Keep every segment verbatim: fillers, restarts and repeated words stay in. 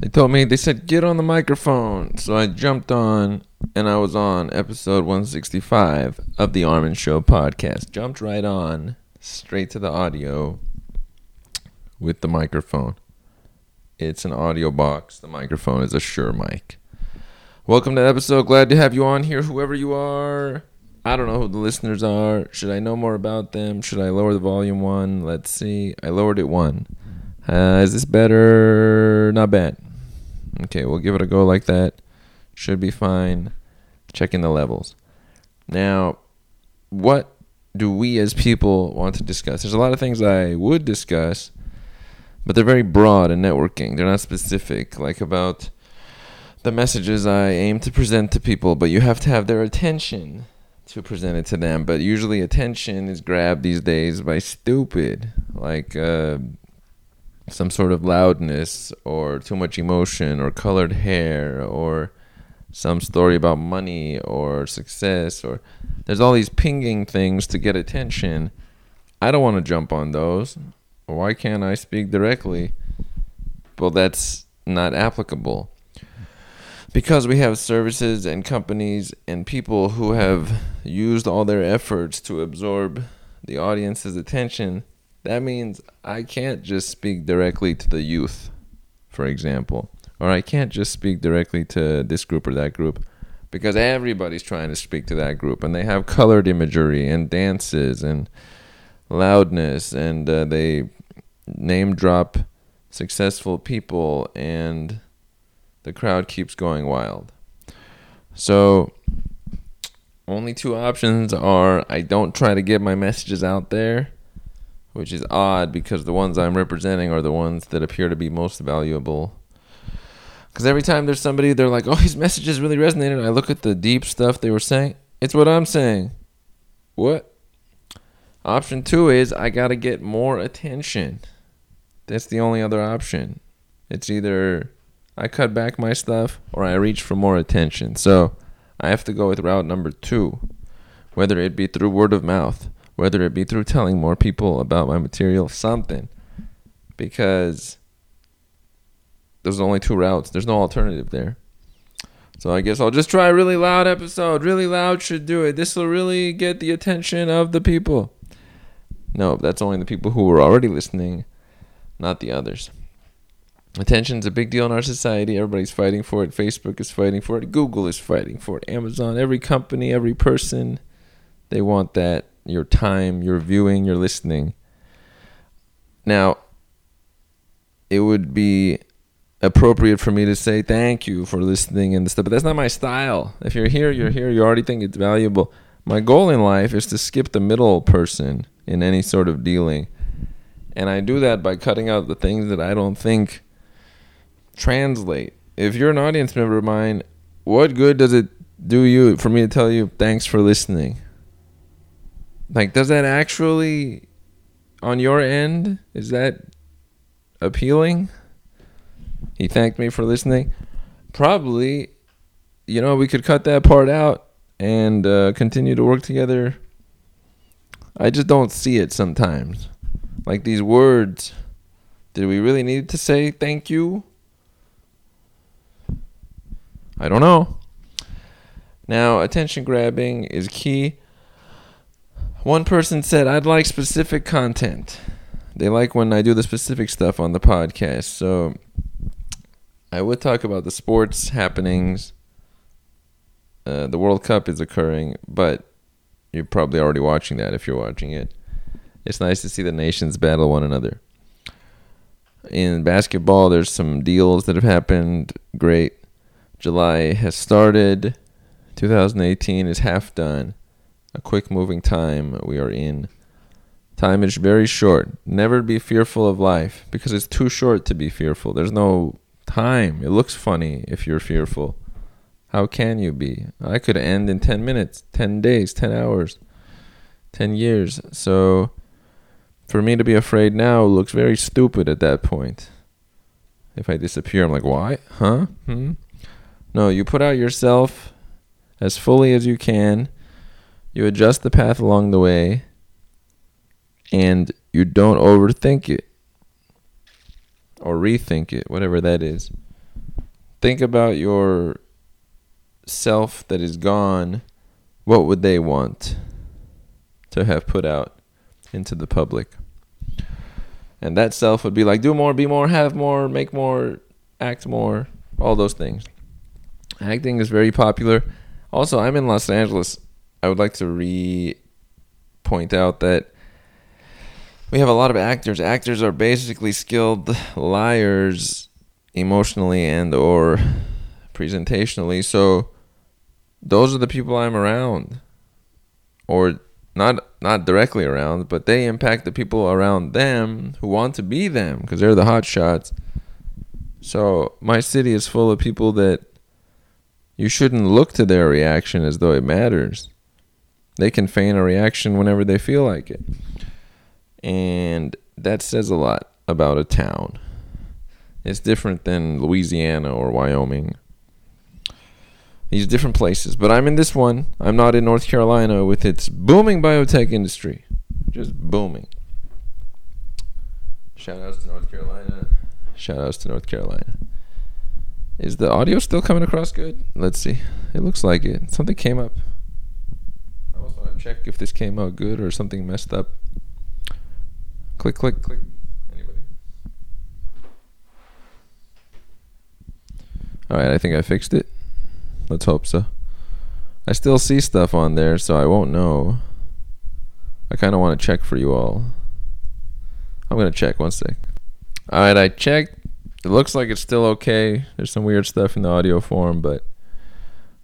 They told me, they said, get on the microphone. So I jumped on, and I was on episode one sixty-five of the Armin Show podcast. Jumped right on, straight to the audio with the microphone. It's an audio box. The microphone is a Shure mic. Welcome to the episode. Glad to have you on here, whoever you are. I don't know who the listeners are. Should I know more about them? Should I lower the volume one? Let's see. I lowered it one. Uh, is this better? Not bad. Okay, we'll give it a go like that. Should be fine. Checking the levels. Now, what do we as people want to discuss? There's a lot of things I would discuss, but they're very broad in networking. They're not specific, like about the messages I aim to present to people, but you have to have their attention to present it to them. But usually attention is grabbed these days by stupid, like uh, some sort of loudness or too much emotion or colored hair or some story about money or success, or there's all these pinging things to get attention. I don't want to jump on those. Why can't I speak directly? Well, that's not applicable because we have services and companies and people who have used all their efforts to absorb the audience's attention. That means I can't just speak directly to the youth, for example, or I can't just speak directly to this group or that group, because everybody's trying to speak to that group, and they have colored imagery and dances and loudness, and uh, they name drop successful people, and the crowd keeps going wild. So only two options are I don't try to get my messages out there, which is odd because the ones I'm representing are the ones that appear to be most valuable. Because every time there's somebody, they're like, oh, his messages really resonated. I look at the deep stuff they were saying. It's what I'm saying. What? Option two is I got to get more attention. That's the only other option. It's either I cut back my stuff or I reach for more attention. So I have to go with route number two, whether it be through word of mouth, whether it be through telling more people about my material, something, because there's only two routes. There's no alternative there. So I guess I'll just try a really loud episode. Really loud should do it. This will really get the attention of the people. No, that's only the people who were already listening, not the others. Attention's a big deal in our society. Everybody's fighting for it. Facebook is fighting for it. Google is fighting for it. Amazon, every company, every person, they want that. Your time, your viewing, your listening. Now, it would be appropriate for me to say thank you for listening and stuff, but that's not my style. If you're here, you're here. You already think it's valuable. My goal in life is to skip the middle person in any sort of dealing. And I do that by cutting out the things that I don't think translate. If you're an audience member of mine, what good does it do you for me to tell you thanks for listening? Like, does that actually, on your end, is that appealing? He thanked me for listening. Probably, you know, we could cut that part out and uh, continue to work together. I just don't see it sometimes. Like these words, did we really need to say thank you? I don't know. Now, attention grabbing is key. One person said, I'd like specific content. They like when I do the specific stuff on the podcast. So I would talk about the sports happenings. Uh, the World Cup is occurring, but you're probably already watching that if you're watching it. It's nice to see the nations battle one another. In basketball, there's some deals that have happened. Great. July has started. twenty eighteen is half done. A quick moving time we are in. Time is very short. Never be fearful of life because it's too short to be fearful. There's no time. It looks funny if you're fearful. How can you be? I could end in ten minutes, ten days, ten hours, ten years. So for me to be afraid now looks very stupid at that point. If I disappear, I'm like, why? Huh? Hmm? No, you put out yourself as fully as you can. You adjust the path along the way, and you don't overthink it or rethink it, whatever that is. think about your self that is gone. What would they want to have put out into the public? And that self would be like, do more, be more, have more, make more, act more, all those things. Acting is very popular. Also, I'm in Los Angeles. I would like to re-point out that we have a lot of actors. Actors are basically skilled liars emotionally and or presentationally. So those are the people I'm around. Or not not directly around, but they impact the people around them who want to be them because they're the hot shots. So my city is full of people that you shouldn't look to their reaction as though it matters. They can feign a reaction whenever they feel like it. And that says a lot about a town. It's different than Louisiana or Wyoming. These different places. But I'm in this one. I'm not in North Carolina with its booming biotech industry. Just booming. Shout outs to North Carolina. Shout outs to North Carolina. Is the audio still coming across good? Let's see. It looks like it. Something came up. I also want to check if this came out good or something messed up. Click, click, click. Anybody? All right, I think I fixed it. Let's hope so. I still see stuff on there, so I won't know. I kind of want to check for you all. I'm going to check. One sec. All right, I checked. It looks like it's still okay. There's some weird stuff in the audio form, but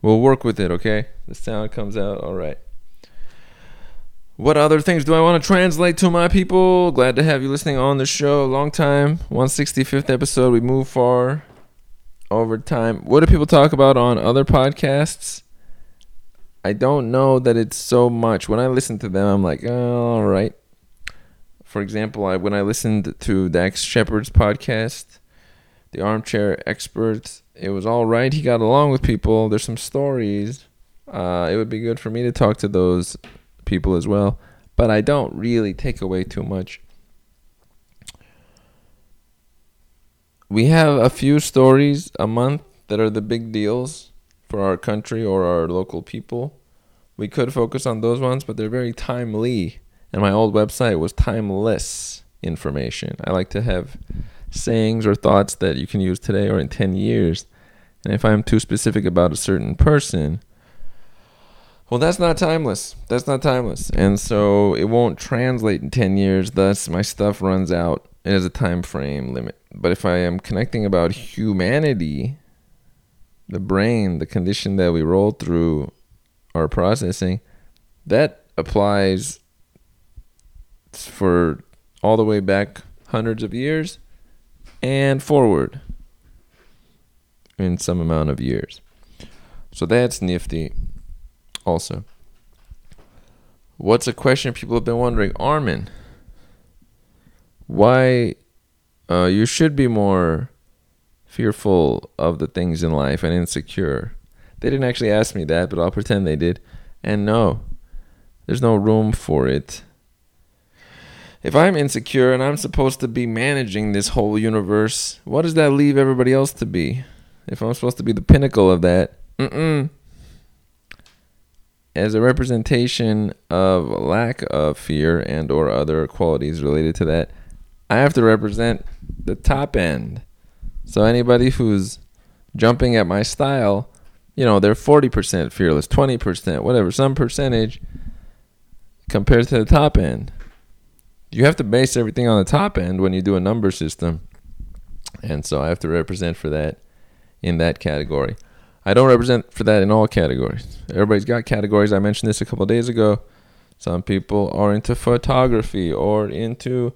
we'll work with it, okay? The sound comes out all right. What other things do I want to translate to my people? Glad to have you listening on the show. Long time. one hundred sixty-fifth episode. We move far. Over time, what do people talk about on other podcasts? I don't know that it's so much. When I listen to them, I'm like, oh, all right. For example, I when I listened to Dax Shepard's podcast, The Armchair Expert, it was all right. He got along with people. There's some stories. Uh, it would be good for me to talk to those people as well, but I don't really take away too much. We have a few stories a month that are the big deals for our country or our local people. We could focus on those ones, but they're very timely. And my old website was timeless information. I like to have sayings or thoughts that you can use today or in ten years. And if I'm too specific about a certain person, well, that's not timeless. That's not timeless. And so it won't translate in ten years. Thus, my stuff runs out. It has a time frame limit. But if I am connecting about humanity, the brain, the condition that we roll through our processing, that applies for all the way back hundreds of years and forward in some amount of years. So that's nifty also. What's a question people have been wondering? Armin, why... Uh, you should be more fearful of the things in life and insecure. They didn't actually ask me that, but I'll pretend they did. And no, there's no room for it. If I'm insecure and I'm supposed to be managing this whole universe, what does that leave everybody else to be? If I'm supposed to be the pinnacle of that, mm-mm. As a representation of lack of fear and or other qualities related to that, I have to represent the top end. So anybody who's jumping at my style, you know, they're forty percent fearless, twenty percent, whatever, some percentage compared to the top end. You have to base everything on the top end when you do a number system. And so I have to represent for that in that category. I don't represent for that in all categories. Everybody's got categories. I mentioned this a couple of days ago. Some people are into photography or into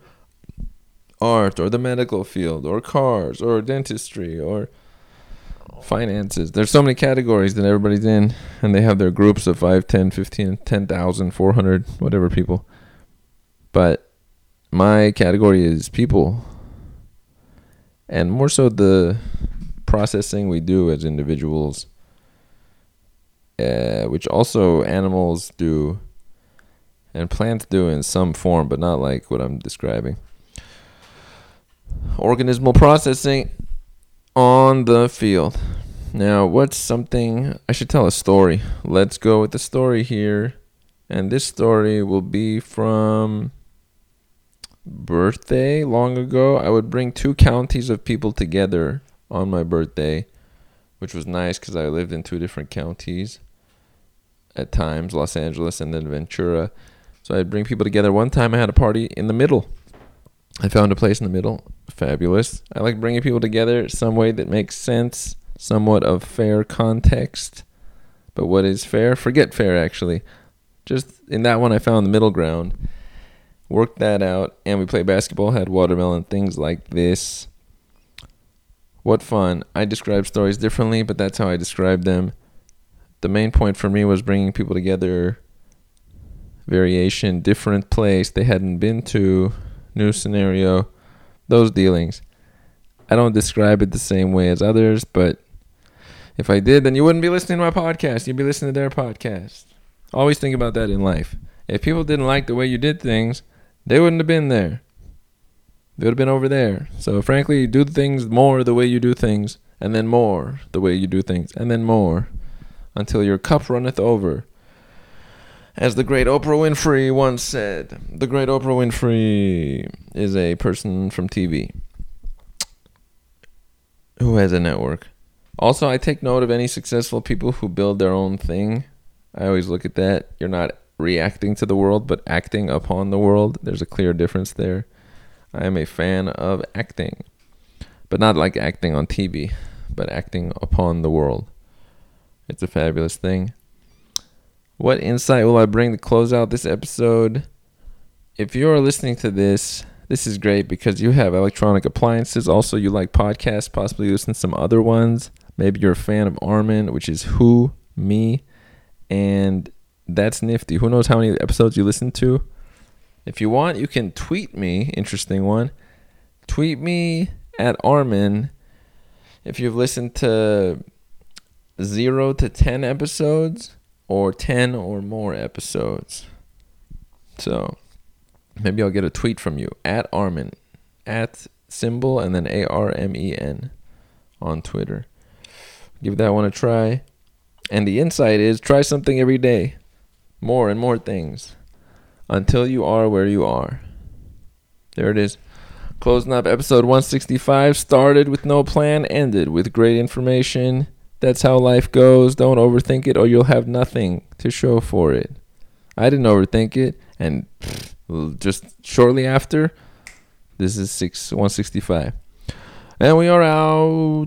art or the medical field or cars or dentistry or finances. There's so many categories that everybody's in, and they have their groups of five, ten, fifteen, ten thousand, four hundred, whatever people. But my category is people, and more so the processing we do as individuals, uh, which also animals do and plants do in some form, but not like what I'm describing. Organismal processing, on the field. Now, what's something... I should tell a story. Let's go with the story here. And this story will be from... birthday long ago. I would bring two counties of people together on my birthday, which was nice because I lived in two different counties at times, Los Angeles and then Ventura. So I'd bring people together. One time I had a party in the middle. I found a place in the middle. Fabulous. I like bringing people together some way that makes sense, somewhat of fair context. But what is fair? Forget fair, actually. Just in that one, I found the middle ground. Worked that out, and we played basketball, had watermelon, things like this. What fun. I describe stories differently, but that's how I describe them. The main point for me was bringing people together, variation, different place they hadn't been to, new scenario, those dealings. I don't describe it the same way as others, but if I did, then you wouldn't be listening to my podcast. You'd be listening to their podcast. Always think about that in life. If people didn't like the way you did things, they wouldn't have been there. They would have been over there. So frankly, do things more the way you do things, and then more the way you do things, and then more, until your cup runneth over. As the great Oprah Winfrey once said, the great Oprah Winfrey is a person from T V who has a network. Also, I take note of any successful people who build their own thing. I always look at that. You're not reacting to the world, but acting upon the world. There's a clear difference there. I am a fan of acting, but not like acting on T V, but acting upon the world. It's a fabulous thing. What insight will I bring to close out this episode? If you're listening to this, this is great because you have electronic appliances. Also, you like podcasts, possibly listen to some other ones. Maybe you're a fan of Armin, which is who, me, and that's nifty. Who knows how many episodes you listen to? If you want, you can tweet me. Interesting one. Tweet me at Armin. If you've listened to zero to ten episodes or ten or more episodes. So maybe I'll get a tweet from you at Armin, at symbol and then A R M E N on Twitter. Give that one a try. And the insight is try something every day. More and more things until you are where you are. There it is. Closing up episode one sixty-five. Started with no plan, ended with great information. That's how life goes. Don't overthink it or you'll have nothing to show for it. I didn't overthink it. And just shortly after, this is one sixty-five. And we are out.